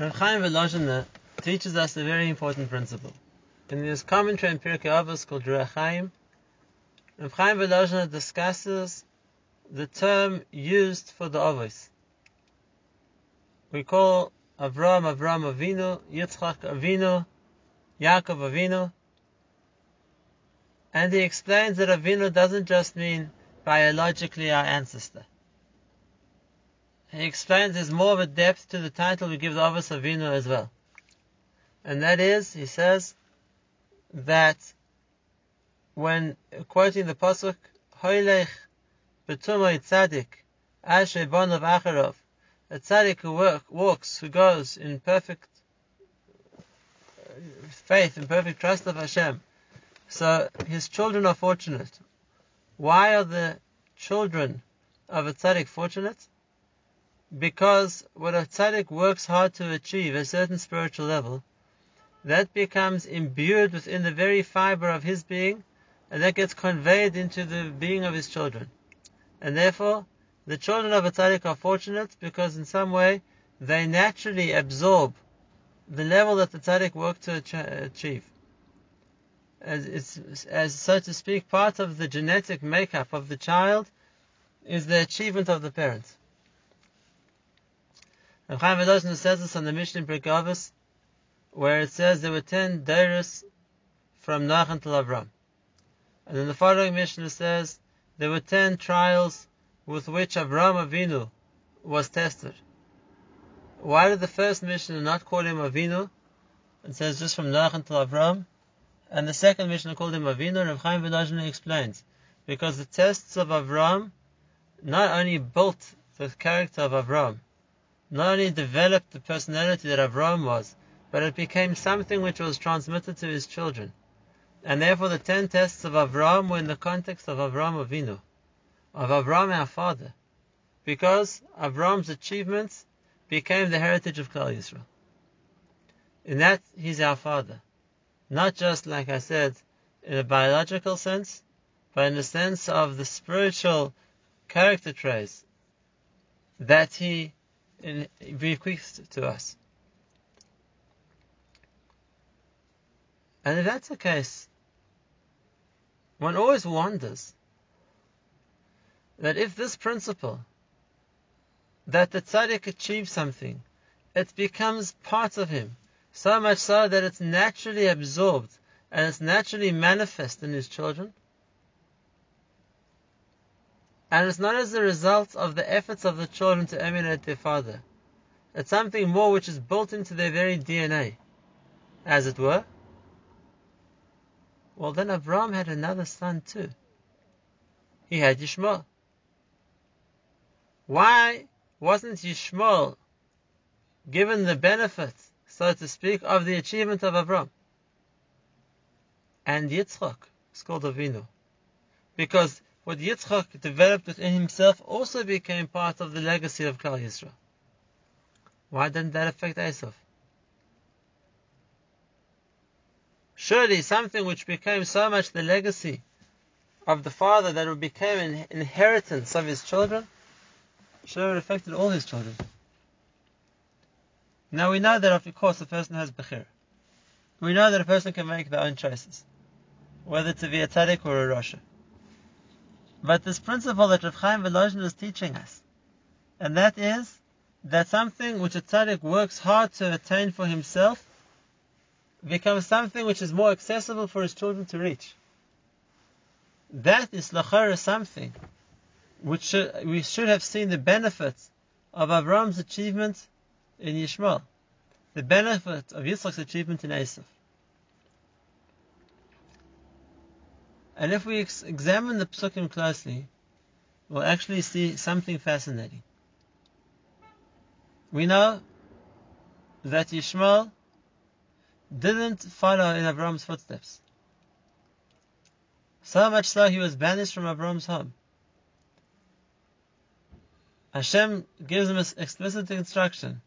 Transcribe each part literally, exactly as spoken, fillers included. Rav Chaim Volozhin teaches us a very important principle. In his commentary on Pirkei Avos called Yirah Shamayim, Rav Chaim Volozhin discusses the term used for the Avos. We call Avram Avram Avinu, Yitzchak Avinu, Yaakov Avinu. And he explains that Avinu doesn't just mean biologically our ancestor. He explains there's more of a depth to the title we give the Avos Avinu as well. And that is, he says, that when quoting the Pasuk, Hoylech Betumoi Tzaddik, Asher Bonov Acharov, a tzaddik who work, walks, who goes in perfect faith, in perfect trust of Hashem. So his children are fortunate. Why are the children of a tzaddik fortunate? Because when a tzaddik works hard to achieve a certain spiritual level, that becomes imbued within the very fiber of his being, and that gets conveyed into the being of his children. And therefore, the children of a tzaddik are fortunate because in some way they naturally absorb the level that the tzaddik worked to achieve. As, it's, as so to speak, part of the genetic makeup of the child is the achievement of the parents. Rav Chaim Vidalson says this on the Mishnah in Pirkei Avos, where it says there were ten Deiros from Noach until Avram. And then the following Mishnah says there were ten trials with which Avram Avinu was tested. Why did the first Mishnah not call him Avinu? It says just from Noach until Avram. And the second Mishnah called him Avinu, and Rav Chaim Vidalson explains, because the tests of Avram not only built the character of Avram, not only developed the personality that Avram was, but it became something which was transmitted to his children. And therefore the ten tests of Avram were in the context of Avram Avinu, of Avram our father, because Avram's achievements became the heritage of Klal Yisrael. In that, he's our father. Not just, like I said, in a biological sense, but in the sense of the spiritual character traits that he bequeathed to us. And if that's the case, one always wonders that if this principle, that the tzaddik achieves something, it becomes part of him, so much so that it's naturally absorbed and it's naturally manifest in his children. And it's not as a result of the efforts of the children to emulate their father. It's something more which is built into their very D N A, as it were. Well, then Avram had another son too. He had Yishmael. Why wasn't Yishmael given the benefit, so to speak, of the achievement of Avram? And Yitzchak is called Avinu, because what Yitzchak developed within himself also became part of the legacy of Klal Yisrael. Why didn't that affect Esav? Surely something which became so much the legacy of the father that it became an inheritance of his children should have affected all his children. Now we know that, of course, a person has bechira. We know that a person can make their own choices, whether to be a tzaddik or a rasha. But this principle that Rav Chaim Volozhin is teaching us, and that is that something which a tzaddik works hard to attain for himself becomes something which is more accessible for his children to reach. That is lachora something which should, we should have seen the benefits of Avram's achievement in Yishmael, the benefit of Yitzchak's achievement in Esav. And if we ex- examine the Pesukim closely, we'll actually see something fascinating. We know that Yishmael didn't follow in Avram's footsteps. So much so he was banished from Avram's home. Hashem gives him explicit instruction.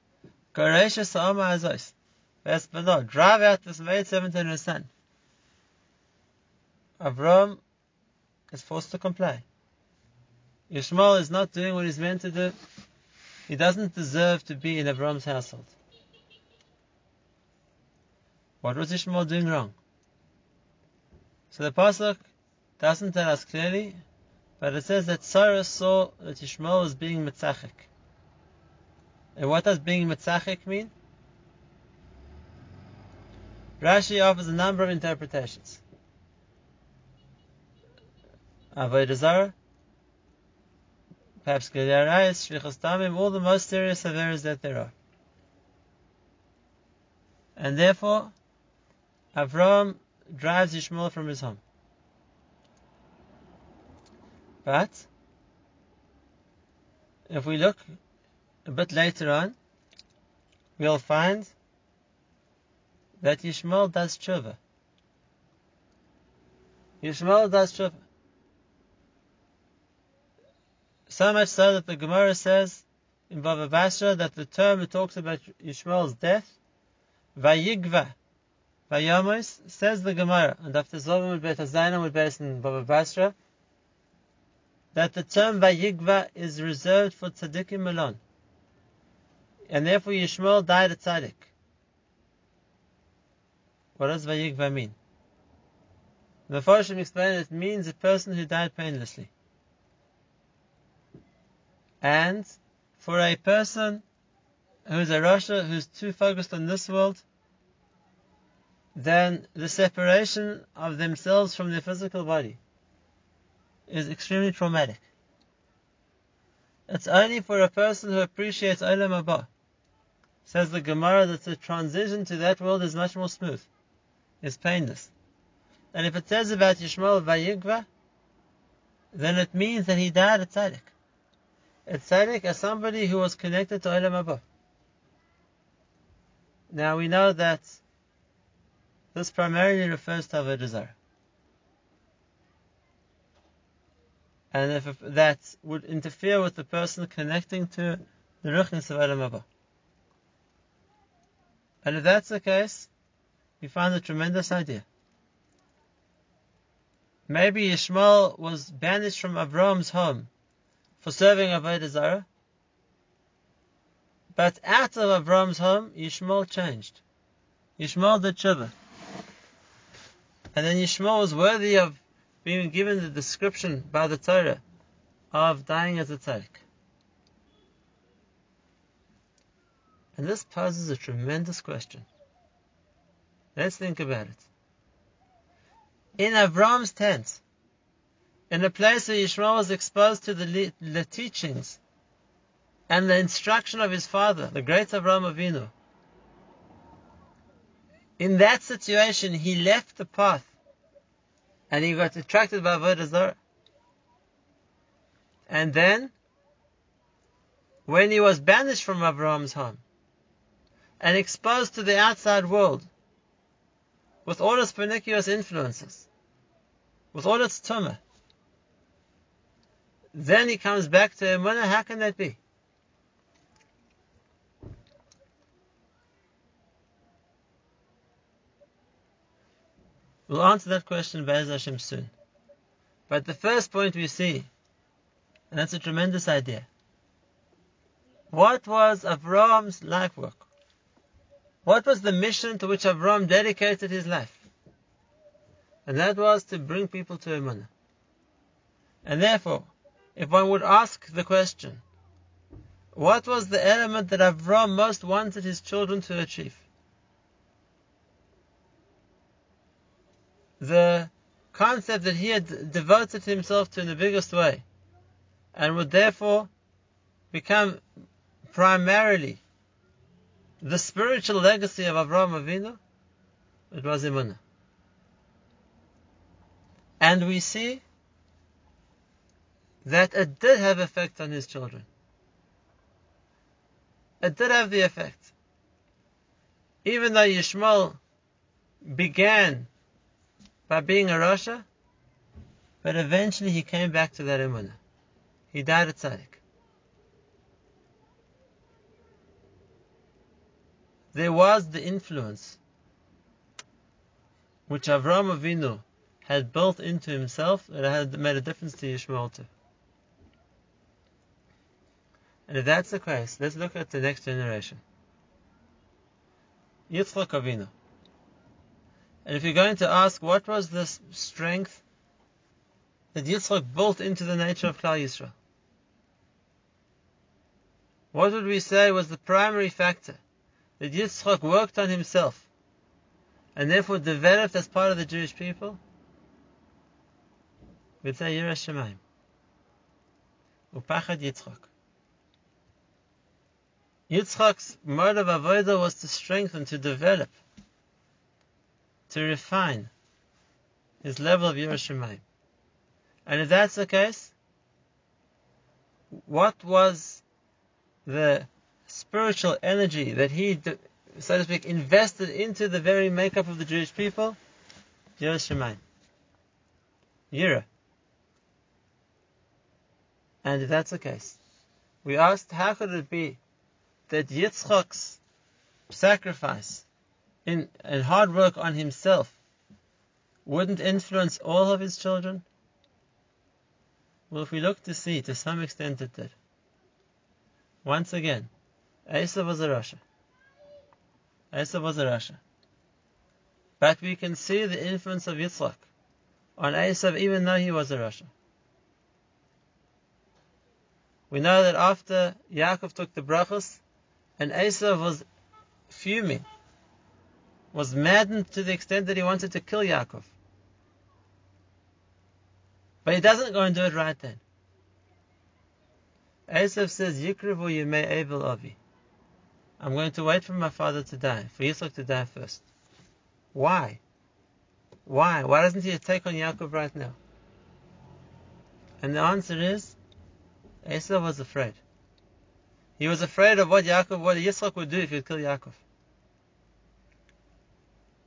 Drive out this maid servant and her son. Avram is forced to comply. Yishmael is not doing what he's meant to do. He doesn't deserve to be in Avram's household. What was Yishmael doing wrong? So the pasuk doesn't tell us clearly, but it says that Sarah saw that Yishmael was being metzachek. And what does being metzachek mean? Rashi offers a number of interpretations. Avodah Zara, perhaps Giliarayas, Shlichus Damim, all the most serious averas that there are. And therefore, Avram drives Yishmael from his home. But if we look a bit later on, we'll find that Yishmael does Teshuvah. Yishmael does Teshuvah. So much so that the Gemara says in Bava Basra that the term it talks about Yishmael's death, Vayigva, Vayamos, says the Gemara, and after Zobim Beit Hazayin would base in Bava Basra, that the term Vayigva is reserved for tzaddikim alone. And therefore Yishmael died a tzaddik. What does Vayigva mean? The Mefarshim explained it means a person who died painlessly. And for a person who is a rasha, who is too focused on this world, then the separation of themselves from their physical body is extremely traumatic. It's only for a person who appreciates Olam HaBa, says the Gemara, that the transition to that world is much more smooth, is painless. And if it says about Yishmael Vayigva, then it means that he died a tzaddik. A tzaddik as somebody who was connected to Olam HaBa. Now we know that this primarily refers to Avodah Zarah. And if that would interfere with the person connecting to the ruchnis of Olam HaBa. And if that's the case, we find a tremendous idea. Maybe Yishmael was banished from Avram's home for serving Avodah Zarah, but out of Avram's home, Yishmael changed. Yishmael did Teshuvah. And then Yishmael was worthy of being given the description by the Torah of dying as a tzaddik. And this poses a tremendous question. Let's think about it. In Avram's tent, in a place where Yishmael was exposed to the, the teachings and the instruction of his father, the great Avraham Avinu, in that situation he left the path and he got attracted by Avodah Zarah. And then, when he was banished from Avraham's home and exposed to the outside world with all its pernicious influences, with all its tumah, then he comes back to Emunah. How can that be? We'll answer that question by Hashem soon. But the first point we see, and that's a tremendous idea, what was Avram's life work? What was the mission to which Avram dedicated his life? And that was to bring people to Emunah. And therefore, if one would ask the question, what was the element that Avram most wanted his children to achieve? The concept that he had devoted himself to in the biggest way, and would therefore become primarily the spiritual legacy of Avraham Avinu, it was Emunah. And we see that it did have effect on his children. It did have the effect. Even though Yishmael began by being a rasha, but eventually he came back to that Emunah. He died a tzaddik. There was the influence which Avraham Avinu had built into himself, and it had made a difference to Yishmael too. And if that's the case, let's look at the next generation. Yitzchak Avinu. And if you're going to ask what was this strength that Yitzchak built into the nature of Klal Yisrael, what would we say was the primary factor that Yitzchak worked on himself and therefore developed as part of the Jewish people? We'd say Yiras Shamayim. Upachad Yitzchak. Yitzchak's mode of avodah was to strengthen, to develop, to refine his level of Yiras Shamayim. And if that's the case, what was the spiritual energy that he, so to speak, invested into the very makeup of the Jewish people? Yiras Shamayim. Yirah. And if that's the case, we asked how could it be that Yitzchak's sacrifice in, and hard work on himself wouldn't influence all of his children? Well, if we look to see, to some extent it did. Once again, Esav was a rasha. Esav was a rasha. But we can see the influence of Yitzchak on Esav even though he was a rasha. We know that after Yaakov took the brachos, and Esav was fuming, was maddened to the extent that he wanted to kill Yaakov. But he doesn't go and do it right then. Esav says, Yikrivu Yimei Abel Avi. I'm going to wait for my father to die, for Yitzchak to die first. Why? Why? Why doesn't he take on Yaakov right now? And the answer is, Esav was afraid. He was afraid of what Yaakov, what Yitzchak would do if he would kill Yaakov.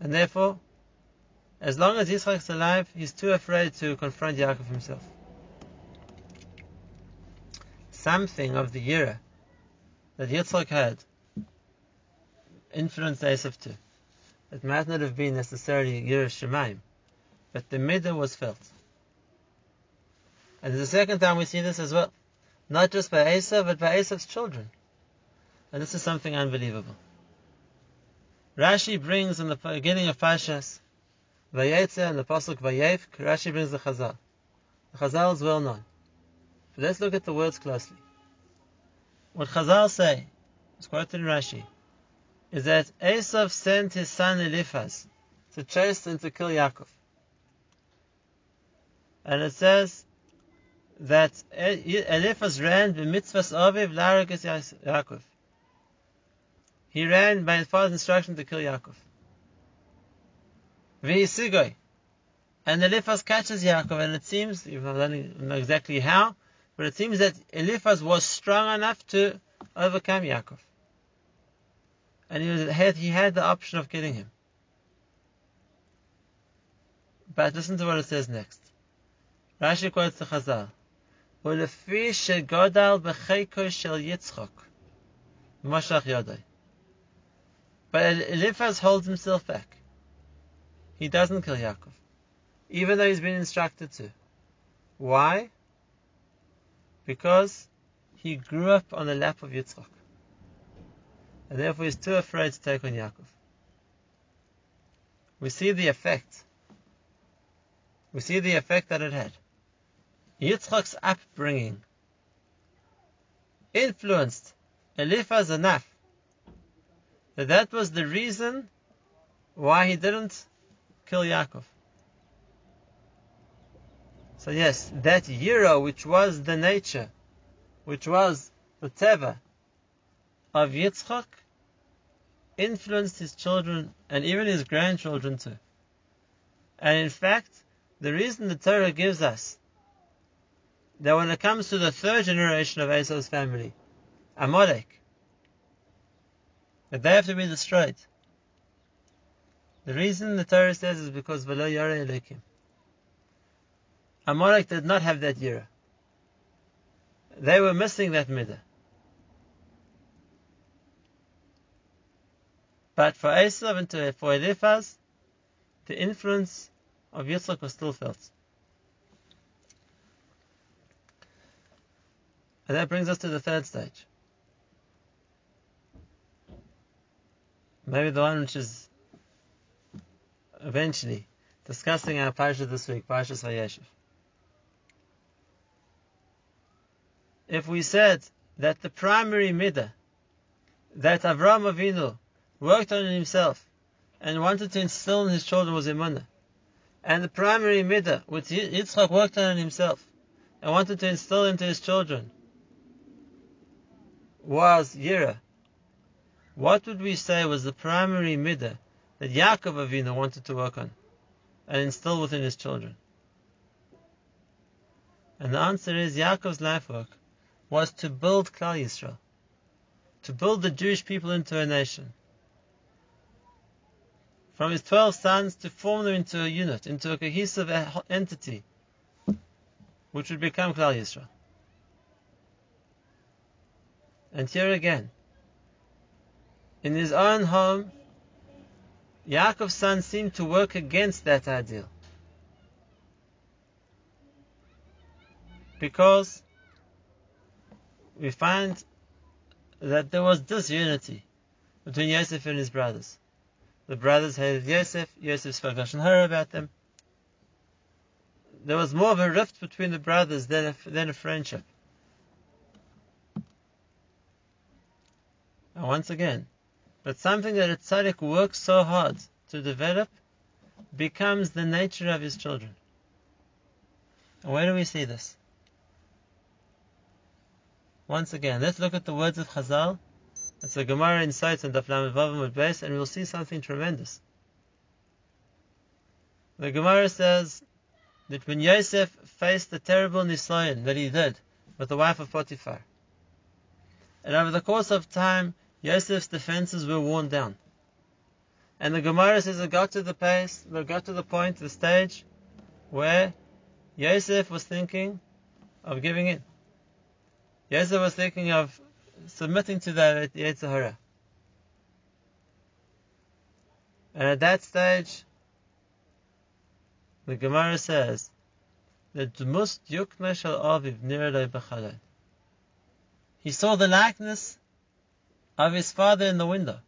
And therefore, as long as Yitzchak is alive, he's too afraid to confront Yaakov himself. Something of the Yirah that Yitzchak had influenced Esav too. It might not have been necessarily Yiras Shamayim, but the midah was felt. And the second time we see this as well. Not just by Esav, but by Esav's children. And this is something unbelievable. Rashi brings in the beginning of Parshas Vayetze and the pasuk Vayevk, Rashi brings the Chazal. The Chazal is well known. But let's look at the words closely. What Chazal say, it's quoted in Rashi, is that Esav sent his son Eliphaz to chase and to kill Yaakov. And it says that Eliphaz ran b'mitzvas aviv l'haragas Yaakov. He ran by his father's instruction to kill Yaakov. V'yisigoi. And Eliphaz catches Yaakov, and it seems, even though I don't know exactly how, but it seems that Eliphaz was strong enough to overcome Yaakov. And he, was, had, he had the option of killing him. But listen to what it says next. Rashi quotes the Chazal. Ulefi shegodal b'cheiko shel Yitzchak, moshach yodai. But Eliphaz holds himself back. He doesn't kill Yaakov, even though he's been instructed to. Why? Because he grew up on the lap of Yitzchak, and therefore he's too afraid to take on Yaakov. We see the effect. We see the effect that it had. Yitzchak's upbringing influenced Eliphaz enough that that was the reason why he didn't kill Yaakov. So yes, that Yirah, which was the nature, which was the teva of Yitzchak, influenced his children and even his grandchildren too. And in fact, the reason the Torah gives us that when it comes to the third generation of Esav's family, Amalek, that they have to be destroyed. The reason the Torah says is because V'lo Yareh Elokim. Amalek did not have that Yirah. They were missing that midah. But for Esav and to, for Eliphaz, the influence of Yitzchak was still felt. And that brings us to the third stage. Maybe the one which is eventually discussing our parsha this week, Parshas Vayeshev. If we said that the primary midah that Avraham Avinu worked on in himself and wanted to instill in his children was Emunah, and the primary midah which Yitzchak worked on in himself and wanted to instill into his children was Yirah, what would we say was the primary midah that Yaakov Avinu wanted to work on and instill within his children? And the answer is Yaakov's life work was to build Klal Yisrael, to build the Jewish people into a nation. From his twelve sons, to form them into a unit, into a cohesive entity, which would become Klal Yisrael. And here again, in his own home, Yaakov's son seemed to work against that ideal, because we find that there was disunity between Yosef and his brothers. The brothers hated Yosef. Yosef spoke lashon hara about them. There was more of a rift between the brothers than a, than a friendship. And once again, but something that a tzaddik works so hard to develop becomes the nature of his children. And where do we see this? Once again, let's look at the words of Chazal. It's the Gemara insights on the Daf Lamed Base, and we'll see something tremendous. The Gemara says that when Yosef faced the terrible nisayon that he did with the wife of Potiphar, and over the course of time, Yosef's defenses were worn down. And the Gemara says it got to the pace, it got to the point, the stage, where Yosef was thinking of giving in. Yosef was thinking of submitting to the Yetzer Hara. And at that stage, the Gemara says that he saw the likeness of his father in the window.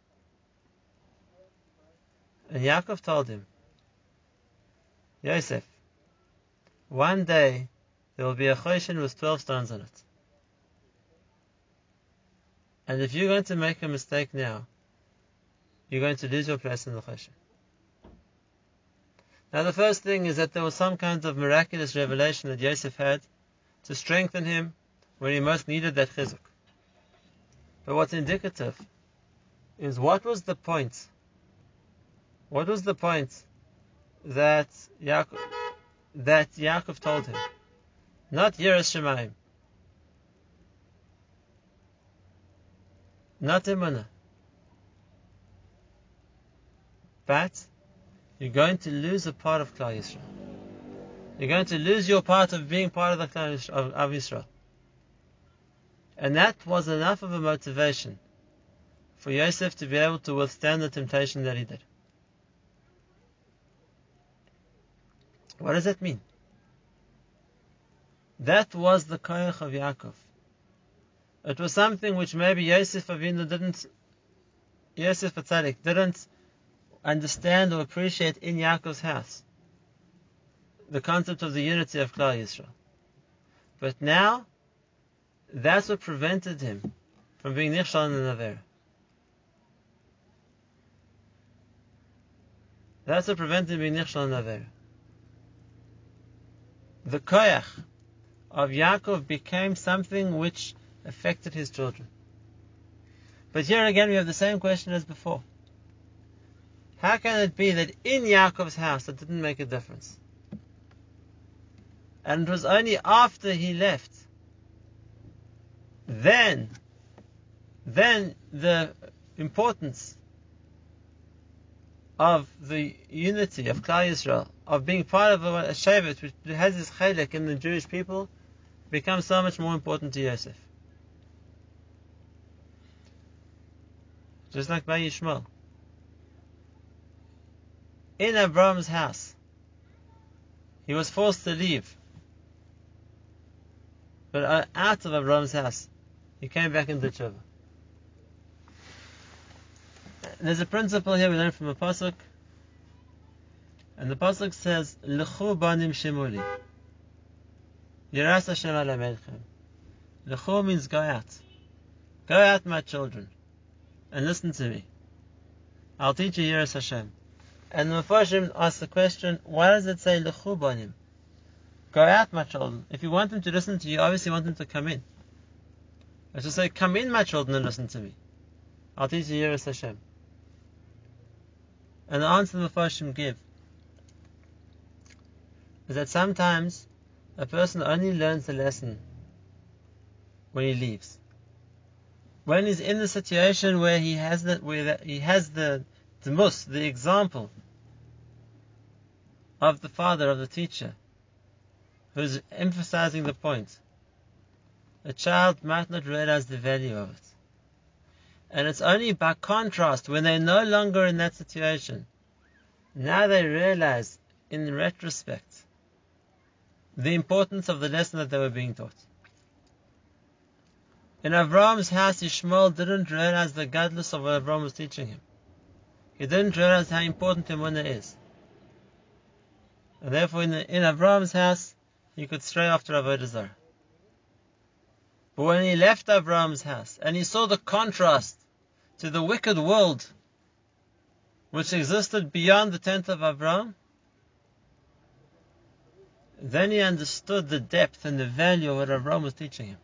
And Yaakov told him, Yosef, one day there will be a khoshen with twelve stones on it. And if you're going to make a mistake now, you're going to lose your place in the Choshen. Now the first thing is that there was some kind of miraculous revelation that Yosef had to strengthen him when he most needed that chizuk. But what's indicative is what was the point? What was the point that Yaakov, that Yaakov told him? Not Yiras Shamayim, not Emunah. But you're going to lose a part of Klal Yisrael. You're going to lose your part of being part of the Klal Yisrael, of, of Yisrael. And that was enough of a motivation for Yosef to be able to withstand the temptation that he did. What does that mean? That was the koyach of Yaakov. It was something which maybe Yosef Avinu didn't, Yosef HaTzadik didn't understand or appreciate in Yaakov's house, the concept of the unity of Klal Yisrael. But now, that's what prevented him from being nichshol in the b'aveira. That's what prevented him being nichshol in the b'aveira. The koyach of Yaakov became something which affected his children. But here again we have the same question as before. How can it be that in Yaakov's house it didn't make a difference? And it was only after he left, then, then the importance of the unity of Klal Yisrael, of being part of a shevet which has his chilek in the Jewish people, becomes so much more important to Yosef. Just like by Yishmael. In Abraham's house, he was forced to leave. But out of Abraham's house, he came back into Teshuvah. There's a principle here we learn from a pasuk And the pasuk says, L'chu banim shemuli. Yiras Shamayim alameidchem. L'chu means go out. Go out, my children, and listen to me. I'll teach you Yiras Hashem. And the Mefarshim asks the question, why does it say L'chu banim? Go out, my children. If you want them to listen to you, obviously you want them to come in. It's just say, come in, my children, and listen to me. I'll teach you Yiras Hashem. And the answer the Mefarshim give is that sometimes a person only learns the lesson when he leaves. When he's in the situation where he has the where the, he has the the mus, the example of the father, of the teacher, who's emphasizing the point, a child might not realize the value of it. And it's only by contrast, when they're no longer in that situation, now they realize, in retrospect, the importance of the lesson that they were being taught. In Avram's house, Yishmael didn't realize the godless of what Avram was teaching him. He didn't realize how important Emunah is. And therefore, in, the, in Avram's house, he could stray after Avodah Zara. But when he left Avram's house and he saw the contrast to the wicked world which existed beyond the tent of Avram, then he understood the depth and the value of what Avram was teaching him.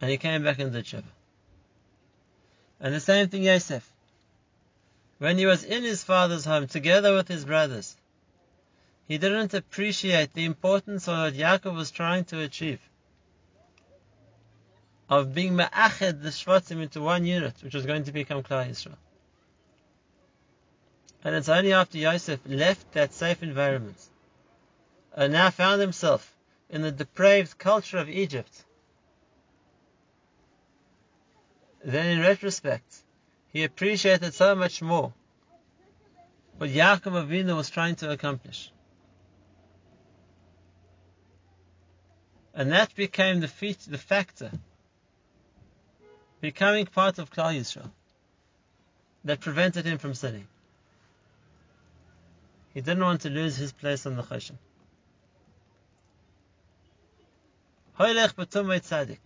And he came back and did Teshuvah. And the same thing Yosef. When he was in his father's home together with his brothers, he didn't appreciate the importance of what Yaakov was trying to achieve, of being ma'ached the Shvatim into one unit, which was going to become Klal Yisrael. And it's only after Yosef left that safe environment and now found himself in the depraved culture of Egypt, then in retrospect, he appreciated so much more what Yaakov Avinu was trying to accomplish. And that became the feature, the factor, becoming part of Klal Yisrael, that prevented him from sinning. He didn't want to lose his place on the khoshen. Hoylech b'tumei tzaddik.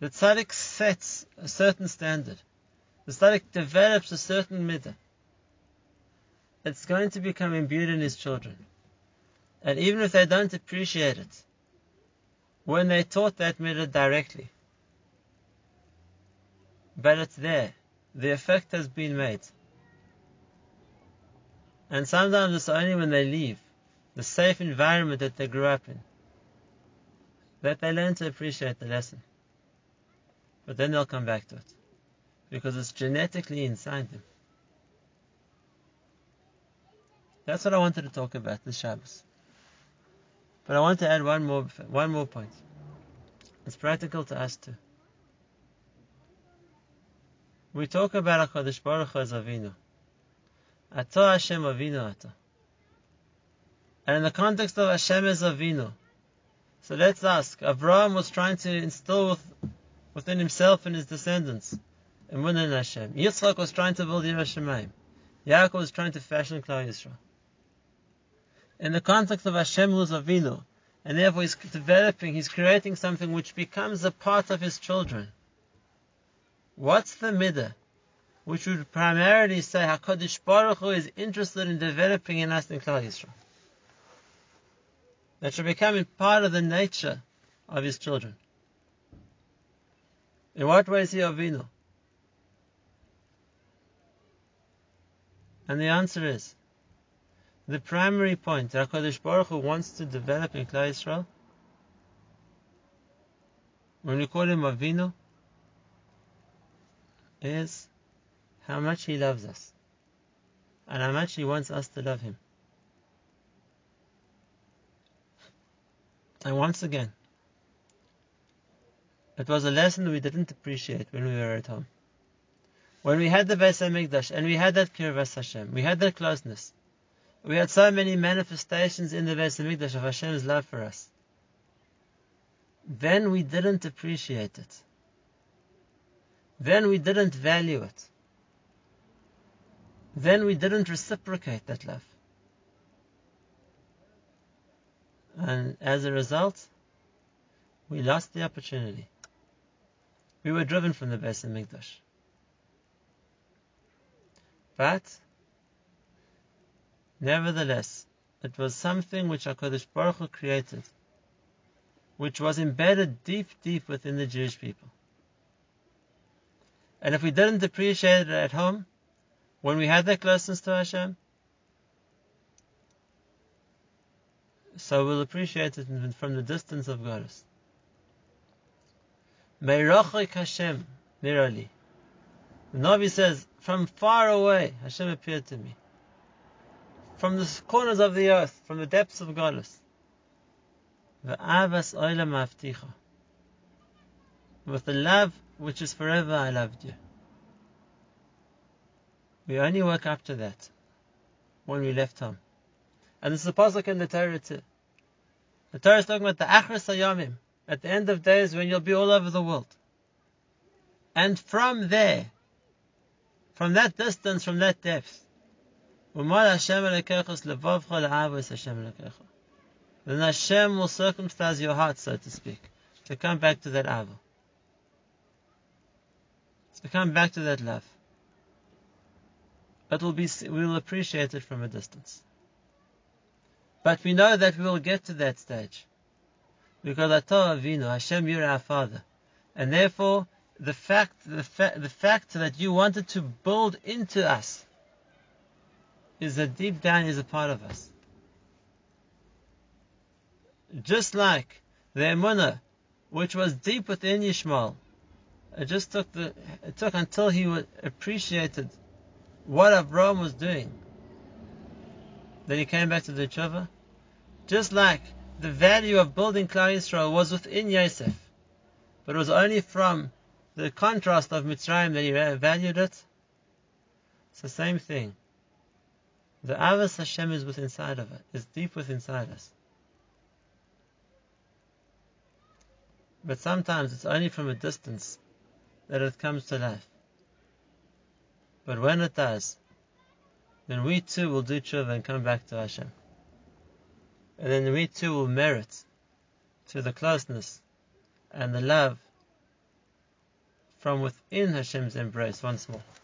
The tzaddik sets a certain standard. The tzaddik develops a certain midah. It's going to become imbued in his children. And even if they don't appreciate it, when they taught that midah directly, but it's there. The effect has been made. And sometimes it's only when they leave the safe environment that they grew up in that they learn to appreciate the lesson. But then they'll come back to it, because it's genetically inside them. That's what I wanted to talk about this Shabbos. But I want to add one more one more point. It's practical to us too. We talk about HaKadosh Baruch Hu as Avinu. Ato Hashem Avinu Ato. And in the context of Hashem as Avinu, so let's ask, Avraham was trying to instill with, within himself and his descendants Emunah in Hashem. Yitzchak was trying to build Yiras Shamayim. Yaakov was trying to fashion Klal Yisrael. In the context of Hashem who's Avinu, and therefore he's developing, he's creating something which becomes a part of his children. What's the midah which would primarily say HaKadosh Baruch Hu is interested in developing in us in Klal Yisrael? That should become part of the nature of his children. In what way is he Avinu? And the answer is, the primary point that HaKadosh Baruch Hu wants to develop in Klal Yisrael, when we call him Avinu, is how much he loves us and how much he wants us to love him. And once again, it was a lesson we didn't appreciate when we were at home. When we had the Beis HaMikdash and we had that Kirvas Hashem, we had that closeness, we had so many manifestations in the Beis HaMikdash of Hashem's love for us. Then we didn't appreciate it. Then we didn't value it. then we didn't reciprocate that love. And as a result, we lost the opportunity. We were driven from the Beis HaMikdash. But, nevertheless, it was something which HaKadosh Baruch Hu created, which was embedded deep, deep within the Jewish people. And if we didn't appreciate it at home, when we had that closeness to Hashem, so we'll appreciate it from the distance of Godus. Meirachik Hashem nirali. The Navi says, from far away Hashem appeared to me. From the corners of the earth, from the depths of Godus. V'avas olam avticha. With the love which is forever, I loved you. We only woke up to that when we left home. And this is a pasuk in the Torah too. The Torah is talking about the achras hayamim, at the end of days when you'll be all over the world. And from there, from that distance, from that depth, then Hashem will circumcise your heart, so to speak, to come back to that avo, to come back to that love. But we'll be, we'll appreciate it from a distance. But we know that we will get to that stage, because Yaakov Avinu, Hashem, you're our Father, and therefore the fact, the, fa- the fact that you wanted to build into us is that deep down is a part of us. Just like the Emunah, which was deep within Yishmael, it just took the it took until he appreciated what Avraham was doing. Then he came back to the Teshuvah. Just like the value of building Klal Yisrael was within Yosef, but it was only from the contrast of Mitzrayim that he valued it. It's the same thing. The Avos Hashem is within inside of it, is deep within inside us. But sometimes it's only from a distance that it comes to life. But when it does, then we too will do tshuva and come back to Hashem. And then we too will merit to the closeness and the love from within Hashem's embrace once more.